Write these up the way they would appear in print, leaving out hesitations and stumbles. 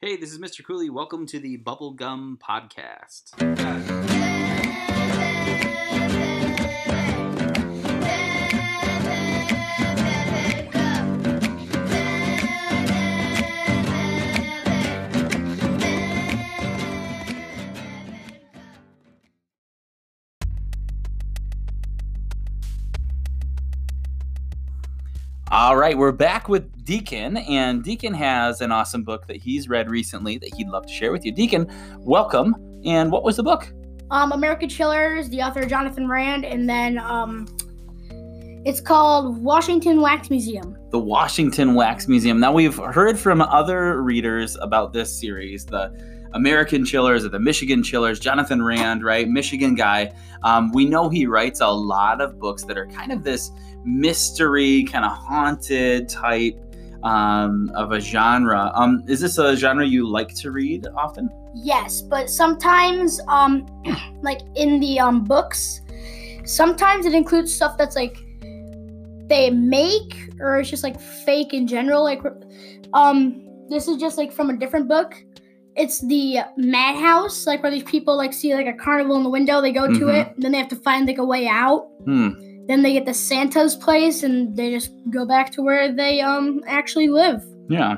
Hey, this is Mr. Cooley. Welcome to the Bubblegum Podcast. All right, we're back with Deacon, and Deacon has an awesome book that he's read recently that he'd love to share with you. Deacon, welcome, and what was the book? American Chillers, the author Jonathan Rand, and then it's called Washington Wax Museum. The Washington Wax Museum. Now, we've heard from other readers about this series, the American Chillers or the Michigan Chillers, Jonathan Rand, right? Michigan guy. We know he writes a lot of books that are kind of this mystery, kind of haunted type of a genre. Is this a genre you like to read often? Yes, but sometimes, like in the books, sometimes it includes stuff that's like they make or it's just like fake in general. Like this is just like from a different book. It's the madhouse, like where these people like see like a carnival in the window. They go to it, and then they have to find like a way out. Then they get to Santa's place, and they just go back to where they actually live. Yeah.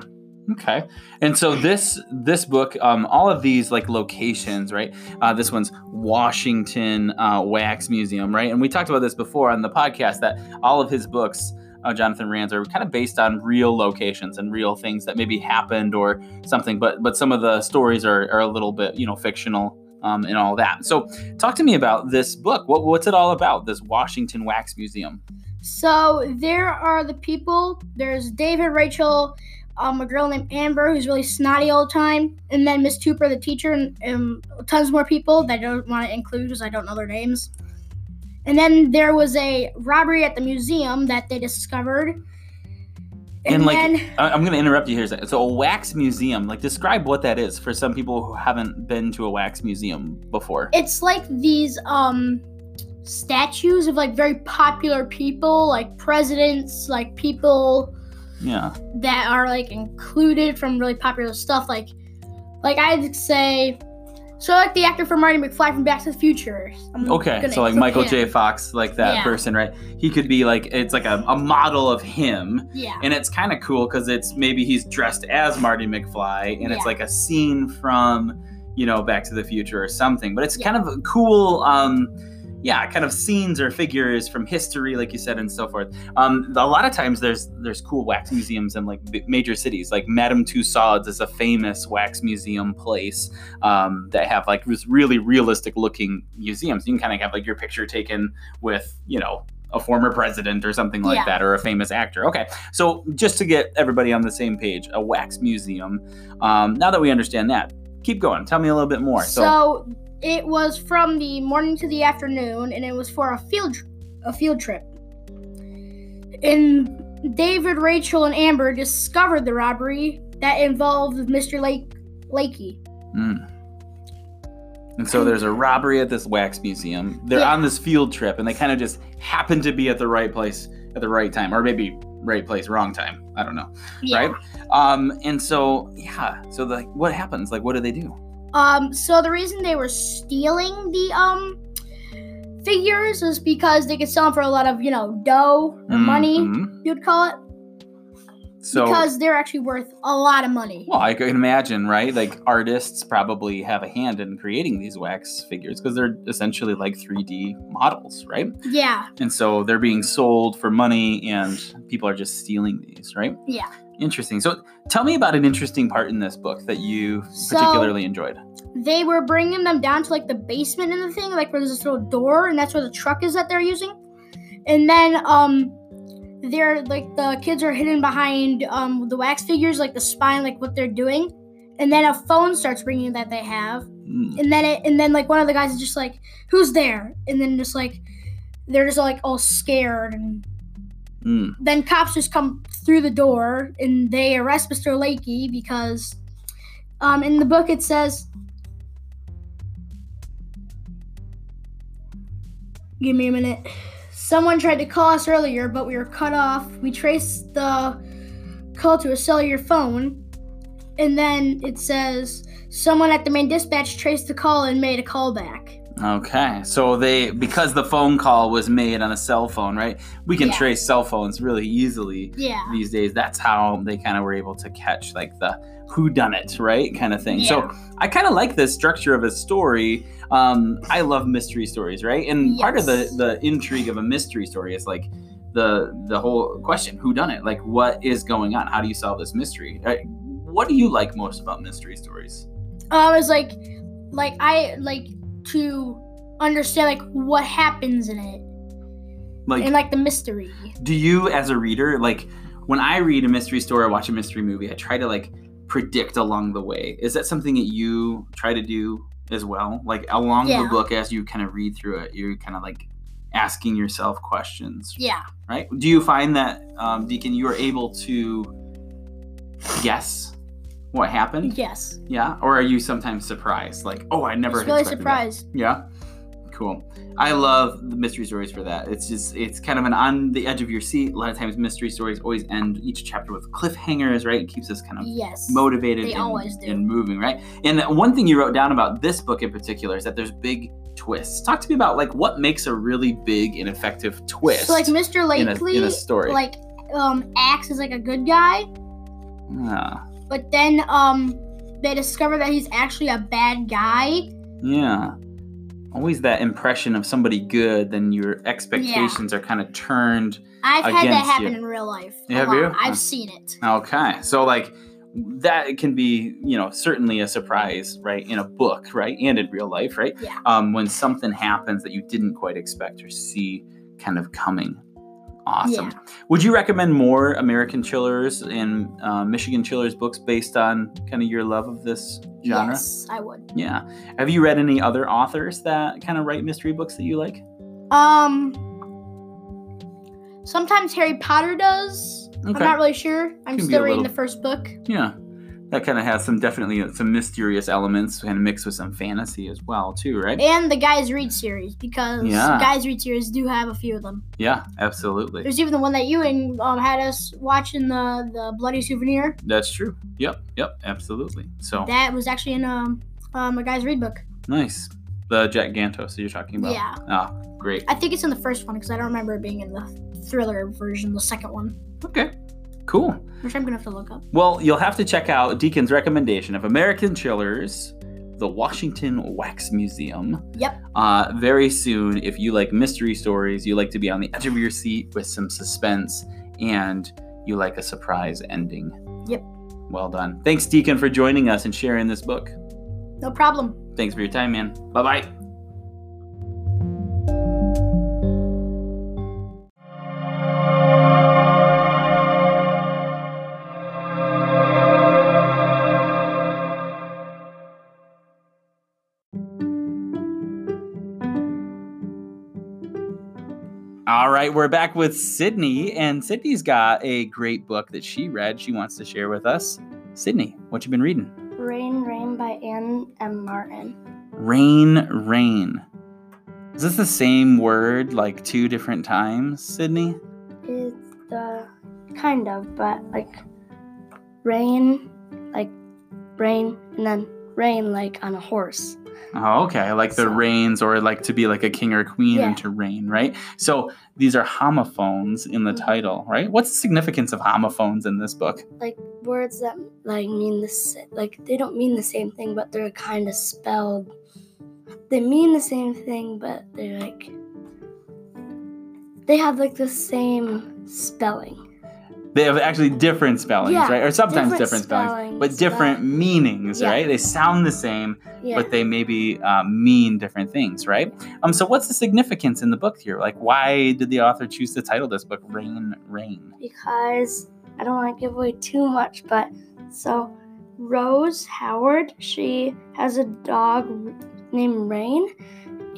Okay. And so this book, all of these like locations, right? This one's Washington Wax Museum, right? And we talked about this before on the podcast that all of his books, Jonathan Rand's, are kind of based on real locations and real things that maybe happened or something. But some of the stories are a little bit, fictional. And all that. So talk to me about this book. What's it all about, this Washington Wax Museum? So there are the people. There's David, Rachel, a girl named Amber who's really snotty all the time, and then Miss Tooper, the teacher, and tons more people that I don't want to include because I don't know their names. And then there was a robbery at the museum that they discovered. And like, then, I'm going to interrupt you here. So a wax museum, like describe what that is for some people who haven't been to a wax museum before. It's like these statues of like very popular people, like presidents, like people that are like included from really popular stuff. Like I'd say, so like the actor from Marty McFly from Back to the Future. Okay, so like Michael J. Fox, like that person, right? He could be like, it's like a model of him. Yeah. And it's kind of cool because it's maybe he's dressed as Marty McFly and it's like a scene from, Back to the Future or something. But it's kind of cool, kind of scenes or figures from history, like you said, and so forth. A lot of times there's cool wax museums in like major cities, like Madame Tussauds is a famous wax museum place that have like really realistic looking museums. You can kind of have like your picture taken with, a former president or something like that, or a famous actor. Okay, so just to get everybody on the same page, a wax museum. Now that we understand that, keep going. Tell me a little bit more. So it was from the morning to the afternoon, and it was for a field trip. And David, Rachel, and Amber discovered the robbery that involved Mr. Lakey. And so there's a robbery at this wax museum. They're on this field trip, and they kind of just happen to be at the right place at the right time, or maybe right place, wrong time. I don't know, right? And so, so what happens? Like, what do they do? So the reason they were stealing the figures was because they could sell them for a lot of, dough or money, you'd call it. So, because they're actually worth a lot of money. Well, I can imagine, right? Like artists probably have a hand in creating these wax figures because they're essentially like 3D models, right? Yeah. And so they're being sold for money and people are just stealing these, right? Yeah. Interesting. So tell me about an interesting part in this book that you particularly enjoyed. They were bringing them down to like the basement and the thing, like where there's this little door, and that's where the truck is that they're using. And then they're like the kids are hidden behind the wax figures, like the spine, like what they're doing. And then a phone starts ringing that they have. And then like one of the guys is just like, "Who's there?" And then just like they're just like all scared. And then cops just come through the door and they arrest Mr. Lakey because in the book it says, give me a minute. Someone tried to call us earlier, but we were cut off. We traced the call to a cellular phone. and then it says someone at the main dispatch traced the call and made a callback. Okay, so because the phone call was made on a cell phone, right? We can trace cell phones really easily these days. That's how they kind of were able to catch like the whodunit, right, kind of thing. Yeah. So I kind of like this structure of a story. I love mystery stories, right? And part of the intrigue of a mystery story is like the whole question, whodunit? Like, what is going on? How do you solve this mystery? What do you like most about mystery stories? I like to understand like what happens in it, like, and like the mystery. Do you, as a reader, like when I read a mystery story or watch a mystery movie, I try to like predict along the way? Is that something that you try to do as well, like along the book as you kind of read through it? You're kind of like asking yourself questions, right? Do you find that Deacon, you are able to guess what happened? Yes. Yeah? Or are you sometimes surprised? Like, oh, I never expected that. Really surprised. That. Yeah? Cool. I love the mystery stories for that. It's just, it's kind of an on the edge of your seat. A lot of times mystery stories always end each chapter with cliffhangers, right? It keeps us kind of motivated and moving, right? And one thing you wrote down about this book in particular is that there's big twists. Talk to me about like what makes a really big and effective twist. So like Mr. Lakely in a story. Like acts as like a good guy. Yeah. But then they discover that he's actually a bad guy. Yeah. Always that impression of somebody good, then your expectations are kind of turned against you. I've had that happen in real life. Have you? I've seen it. Okay. So, like, that can be, you know, certainly a surprise, right, in a book, right, and in real life, right? Yeah. When something happens that you didn't quite expect or see kind of coming. Awesome. Yeah. Would you recommend more American Chillers and Michigan Chillers books based on kind of your love of this genre? Yes, I would. Yeah. Have you read any other authors that kind of write mystery books that you like? Sometimes Harry Potter does. Okay. I'm not really sure. I'm still reading the first book. Yeah. That kind of has some definitely some mysterious elements and mixed with some fantasy as well, too, right? And the Guys Read series, because Guys Read series do have a few of them. Yeah, absolutely. There's even the one that you had us watching, the Bloody Souvenir. That's true. Yep, absolutely. So that was actually in a Guys Read book. Nice. The Jack Gantos that you're talking about. Yeah. Ah, great. I think it's in the first one, because I don't remember it being in the thriller version, the second one. Okay. Cool. Which I'm going to have to look up. Well, you'll have to check out Deacon's recommendation of American Chillers, the Washington Wax Museum. Yep. Very soon, if you like mystery stories, you like to be on the edge of your seat with some suspense, and you like a surprise ending. Yep. Well done. Thanks, Deacon, for joining us and sharing this book. No problem. Thanks for your time, man. Bye-bye. We're back with Sydney, and Sydney's got a great book that she read she wants to share with us. Sydney, what you been reading? Rain, Rain by Ann M. Martin. Rain, Rain. Is this the same word like two different times, Sydney? It's kind of, but like rain, like rain, and then rain like on a horse. Oh, okay. Like the reigns, or like to be like a king or a queen and to reign, right? So these are homophones in the title, right? What's the significance of homophones in this book? Like words that like mean the, like they don't mean the same thing, but they're kind of spelled. They mean the same thing, but they're like, they have like the same spelling. They have actually different spellings, right? Or sometimes different spellings, but different meanings, right? They sound the same, but they maybe mean different things, right? So what's the significance in the book here? Like, why did the author choose to title this book Rain, Rain? Because, I don't want to give away too much, but so Rose Howard, she has a dog named Rain,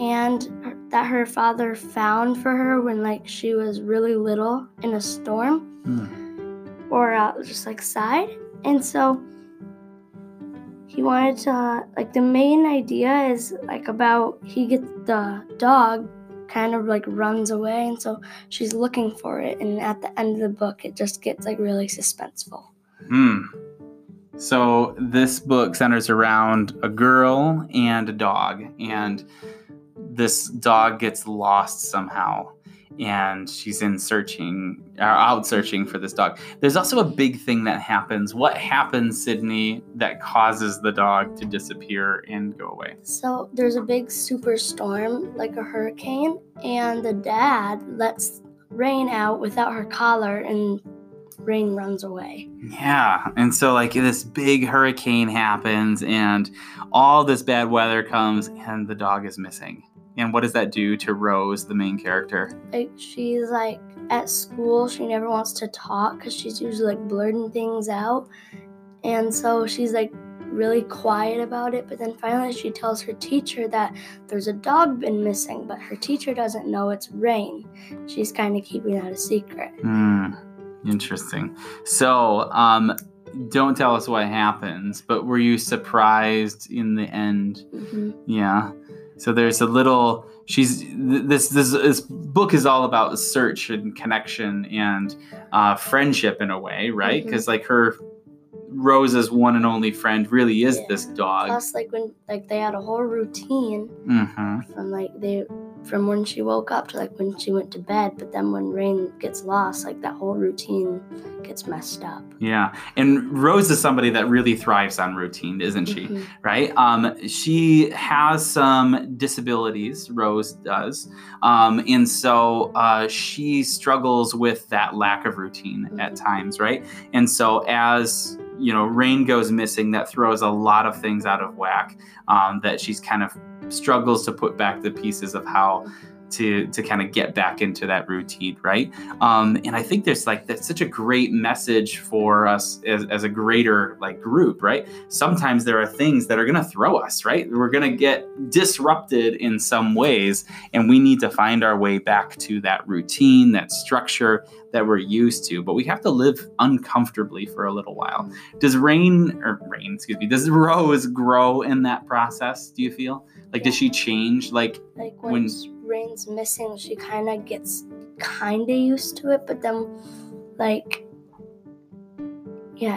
and that her father found for her when, like, she was really little in a storm. Mm. Or just like side. And so he wanted to, like the main idea is like about, he gets the dog kind of like runs away. And so she's looking for it. And at the end of the book, it just gets like really suspenseful. Hmm. So this book centers around a girl and a dog, and this dog gets lost somehow, and she's out searching for this dog. There's also a big thing that happens. What happens, Sydney, that causes the dog to disappear and go away? So there's a big superstorm, like a hurricane, and the dad lets Rain out without her collar, and Rain runs away. Yeah, and so like this big hurricane happens, and all this bad weather comes, and the dog is missing. And what does that do to Rose, the main character? Like, she's like at school, she never wants to talk because she's usually like blurting things out, and so she's like really quiet about it. But then finally she tells her teacher that there's a dog been missing, but her teacher doesn't know it's Rain. She's kind of keeping that a secret. Interesting. So, don't tell us what happens, but were you surprised in the end? Mm-hmm. Yeah. So there's a little, this book is all about search and connection and friendship in a way, right? Because mm-hmm. like her, Rose's one and only friend really is this dog. Plus, like when like they had a whole routine mm-hmm. from when she woke up to like when she went to bed, but then when Rain gets lost, like that whole routine gets messed up. Yeah, and Rose is somebody that really thrives on routine, isn't she? Mm-hmm. Right? She has some disabilities, Rose does, and so she struggles with that lack of routine mm-hmm. at times, right? And so as Rain goes missing, that throws a lot of things out of whack, that she's kind of struggles to put back the pieces of how to kind of get back into that routine, right? And I think there's like that's such a great message for us as a greater like group, right? Sometimes there are things that are going to throw us, right? We're going to get disrupted in some ways, and we need to find our way back to that routine, that structure that we're used to, but we have to live uncomfortably for a little while. Does Rose grow in that process, do you feel? Like, does she change? Like when Rain's missing, she gets used to it, but then,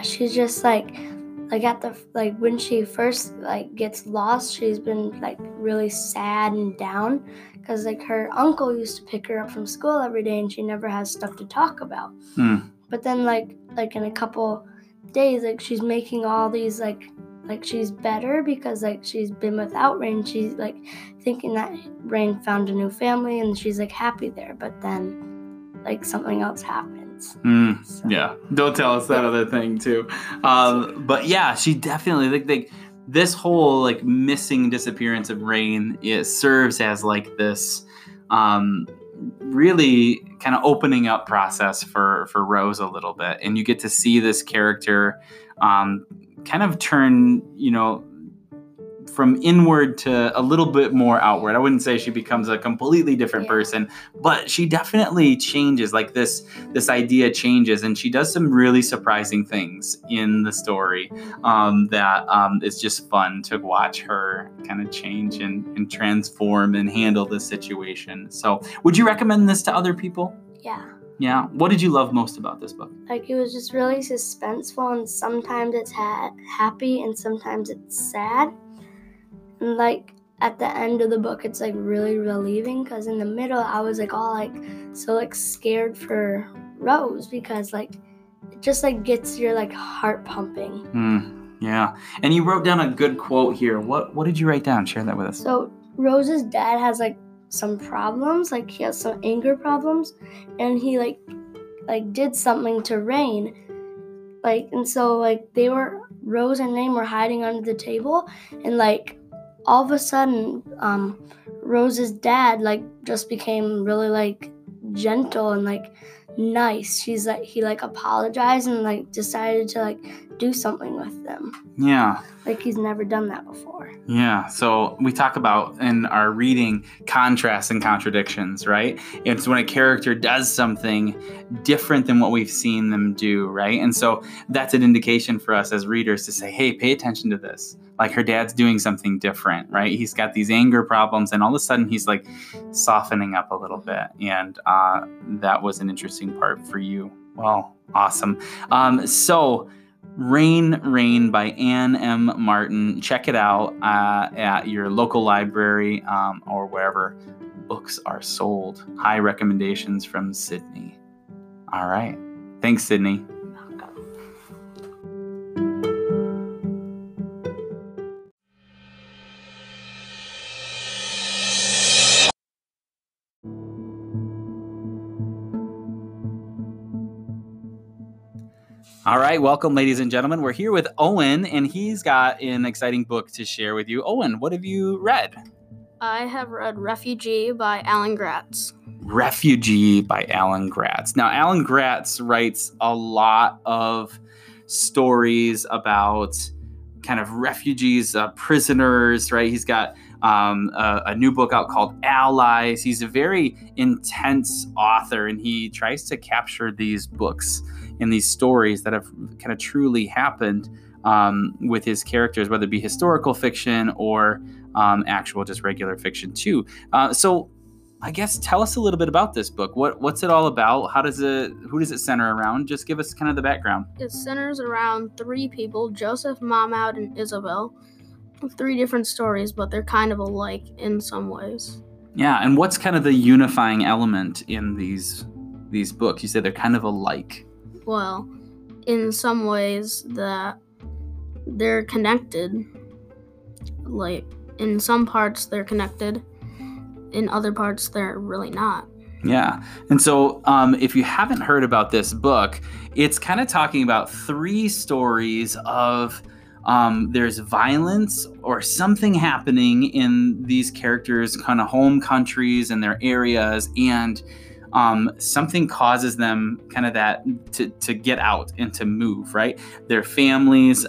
she's just like when she first gets lost, she's been really sad and down because her uncle used to pick her up from school every day, and she never has stuff to talk about. But then in a couple days, she's making all these she's better because she's been without Rain. She's thinking that Rain found a new family and she's happy there. But then something else happens. So. Yeah, don't tell us that other thing too. But yeah, she definitely this whole missing disappearance of Rain. It serves as this really kind of opening up process for Rose a little bit, and you get to see this character. Kind of turn, from inward to a little bit more outward. I wouldn't say she becomes a completely different person, but she definitely changes. This idea changes, and she does some really surprising things in the story that it's just fun to watch her kind of change and transform and handle this situation. So would you recommend this to other people? Yeah. Yeah. What did you love most about this book? It was just really suspenseful, and sometimes it's happy and sometimes it's sad. And at the end of the book, it's really relieving because in the middle, I was all scared for Rose because it just gets your heart pumping. Yeah. And you wrote down a good quote here. What did you write down? Share that with us. So Rose's dad has some problems, he has some anger problems, and he did something to Rain, and so they were, Rose and Rain were hiding under the table, and all of a sudden Rose's dad just became really gentle and nice. She's he apologized and decided to do something with them. Yeah. He's never done that before. Yeah. So we talk about in our reading contrasts and contradictions, right? It's when a character does something different than what we've seen them do, right? And so that's an indication for us as readers to say, hey, pay attention to this. Her dad's doing something different, right? He's got these anger problems, and all of a sudden he's softening up a little bit. And that was an interesting part for you. Well, awesome. So Rain by Ann M. Martin. Check it out at your local library or wherever books are sold. High recommendations from Sydney. All right. Thanks, Sydney. All right, welcome, ladies and gentlemen. We're here with Owen, and he's got an exciting book to share with you. Owen, what have you read? I have read Refugee by Alan Gratz. Refugee by Alan Gratz. Now, Alan Gratz writes a lot of stories about kind of refugees, prisoners, right? He's got a new book out called Allies. He's a very intense author, and he tries to capture these books and these stories that have kind of truly happened with his characters, whether it be historical fiction or actual just regular fiction too. So I guess tell us a little bit about this book. What's it all about? Who does it center around? Just give us kind of the background. It centers around three people, Joseph, Mahmoud, and Isabel. Three different stories, but they're kind of alike in some ways. Yeah, and what's kind of the unifying element in these books? You said they're kind of alike. Well, in some ways that they're connected. Like, in some parts they're connected, in other parts they're really not. Yeah. And so if you haven't heard about this book, it's kind of talking about three stories of there's violence or something happening in these characters' kind of home countries and their areas, and something causes them kind of that to get out and to move, right? Their families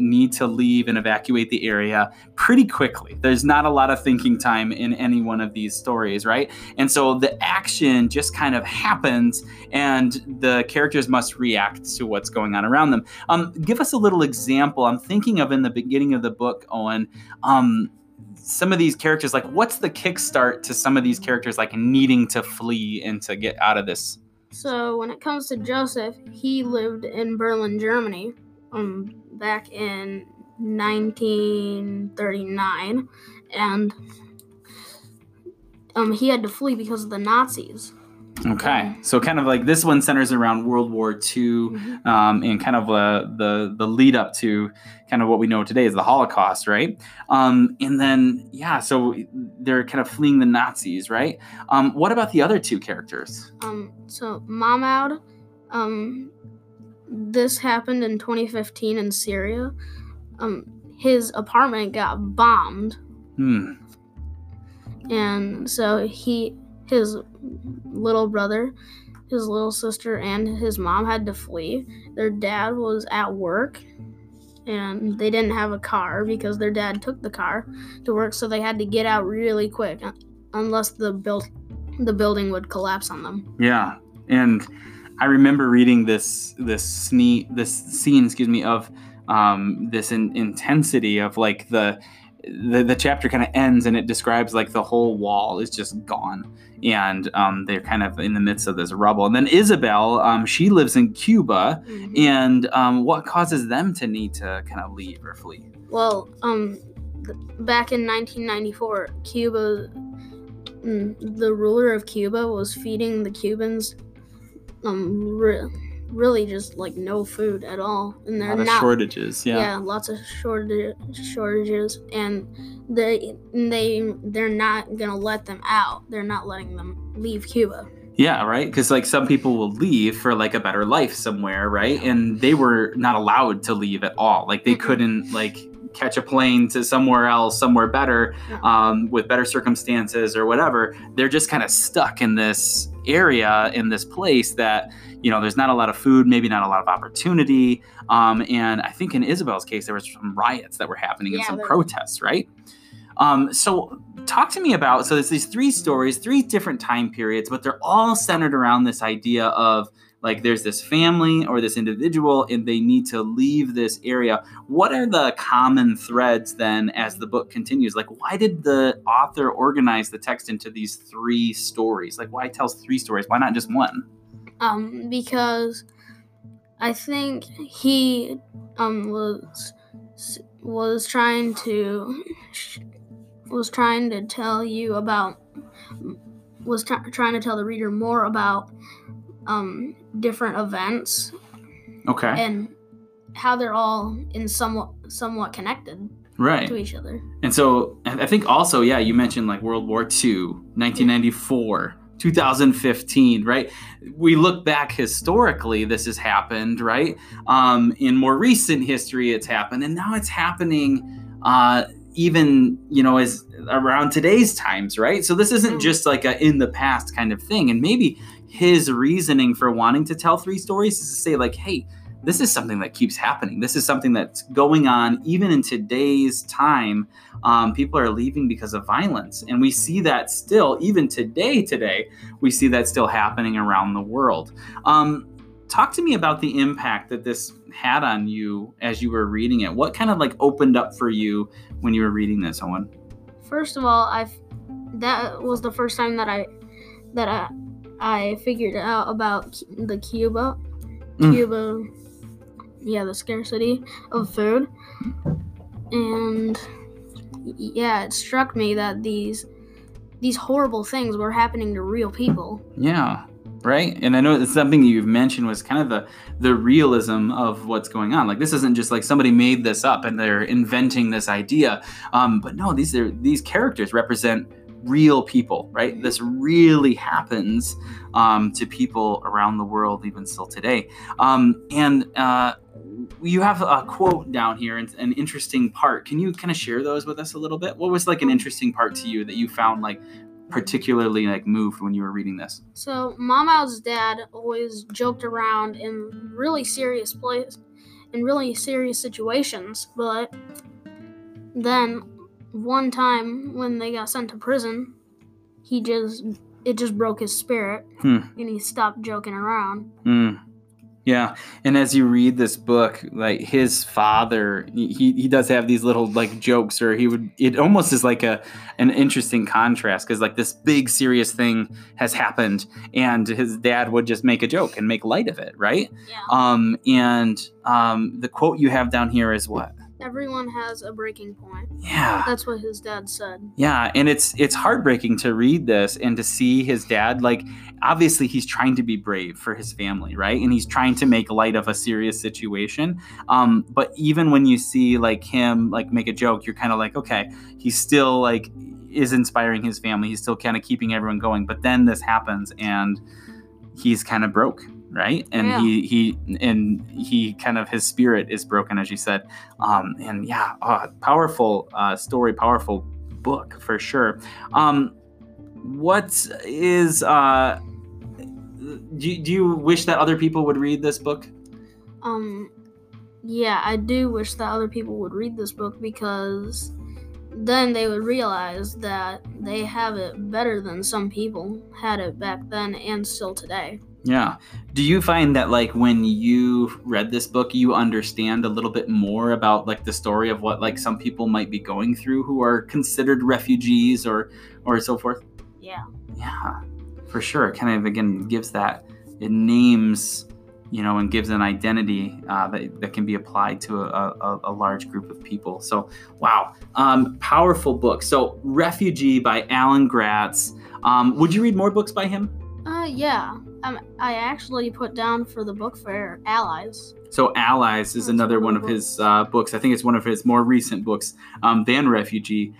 need to leave and evacuate the area pretty quickly. There's not a lot of thinking time in any one of these stories, right? And so the action just kind of happens and the characters must react to what's going on around them. Give us a little example. I'm thinking of in the beginning of the book, Owen, some of these characters, like what's the kickstart to some of these characters like needing to flee and to get out of this? So when it comes to Joseph, he lived in Berlin, Germany back in 1939, and he had to flee because of the Nazis. Okay, so kind of like this one centers around World War II, mm-hmm. And kind of the lead up to kind of what we know today is the Holocaust, right? And then, yeah, so they're kind of fleeing the Nazis, right? What about the other two characters? So Mahmoud, this happened in 2015 in Syria. His apartment got bombed. And so his little brother, his little sister, and his mom had to flee. Their dad was at work, and they didn't have a car because their dad took the car to work, so they had to get out really quick unless the building would collapse on them. Yeah, and I remember reading this scene of this intensity of like the chapter kind of ends and it describes like the whole wall is just gone, and they're kind of in the midst of this rubble. And then Isabel, she lives in Cuba, mm-hmm. and what causes them to need to kind of leave or flee? Well, back in 1994, Cuba, the ruler of Cuba was feeding the Cubans really just like no food at all, and they're not shortages. Yeah, lots of shortages, and they're not gonna let them out. They're not letting them leave Cuba. Yeah, right, because like some people will leave for like a better life somewhere, right? And they were not allowed to leave at all. Like they couldn't like catch a plane to somewhere else, somewhere better, with better circumstances or whatever. They're just kind of stuck in this area, in this place that, you know, there's not a lot of food, maybe not a lot of opportunity. And I think in Isabel's case, there was some riots that were happening and some protests, right? So talk to me about, so there's these three stories, three different time periods, but they're all centered around this idea of like there's this family or this individual and they need to leave this area. What are the common threads then as the book continues? Like why did the author organize the text into these three stories? Like why it tells three stories? Why not just one? Because I think he was trying to tell the reader more about different events. Okay. And how they're all in somewhat connected. Right. To each other. And so I think also, yeah, you mentioned like World War II, 1994, 2015, right? We look back historically, this has happened, right? In more recent history, it's happened. And now it's happening even, you know, as around today's times, right? So this isn't just like a in the past kind of thing. And maybe his reasoning for wanting to tell three stories is to say like, hey, this is something that keeps happening. This is something that's going on even in today's time. People are leaving because of violence. And we see that still, even today, we see that still happening around the world. Talk to me about the impact that this had on you as you were reading it. What kind of like opened up for you when you were reading this, Owen? First of all, that was the first time that I figured out about the Cuba. Yeah, the scarcity of food. And yeah, it struck me that these horrible things were happening to real people. Yeah, right? And I know it's something that you've mentioned was kind of the realism of what's going on. Like, this isn't just like somebody made this up and they're inventing this idea. But no, these characters represent real people, right? This really happens to people around the world, even still today. And you have a quote down here, an interesting part. Can you kind of share those with us a little bit? What was like an interesting part to you that you found like particularly like moved when you were reading this? So Mama's dad always joked around in really serious places, in really serious situations, but then one time when they got sent to prison, it just broke his spirit, and he stopped joking around. Yeah, and as you read this book, like his father, he does have these little like jokes, or it almost is like an interesting contrast, because like this big serious thing has happened, and his dad would just make a joke and make light of it, right? Yeah. The quote you have down here is what? Everyone has a breaking point. Yeah. That's what his dad said. Yeah, and it's heartbreaking to read this and to see his dad, like, obviously he's trying to be brave for his family, right? And he's trying to make light of a serious situation. But even when you see, like, him, like, make a joke, you're kind of like, okay, he's still, like, is inspiring his family. He's still kind of keeping everyone going. But then this happens, and he's kind of broke. Right. And yeah. he kind of his spirit is broken, as you said. Powerful story, powerful book for sure. Do you wish that other people would read this book? Yeah, I do wish that other people would read this book, because then they would realize that they have it better than some people had it back then and still today. Yeah. Do you find that, like, when you read this book, you understand a little bit more about, like, the story of what, like, some people might be going through who are considered refugees or so forth? Yeah. Yeah, for sure. It kind of, again, gives that, it names, you know, and gives an identity that can be applied to a large group of people. So, wow. Powerful book. So, Refugee by Alan Gratz. Would you read more books by him? Yeah. I actually put down for the book fair Allies. So Allies is another one of his books. I think it's one of his more recent books than Refugee.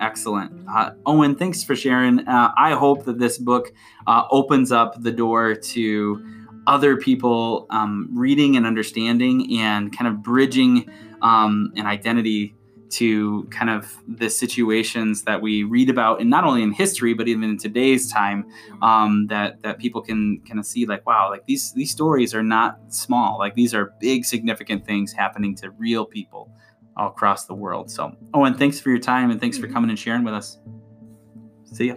Excellent. Owen, thanks for sharing. I hope that this book opens up the door to other people reading and understanding and kind of bridging an identity to kind of the situations that we read about, and not only in history, but even in today's time, that people can kind of see like, wow, like these stories are not small. Like these are big, significant things happening to real people all across the world. So, Owen, thanks for your time and thanks for coming and sharing with us. See ya.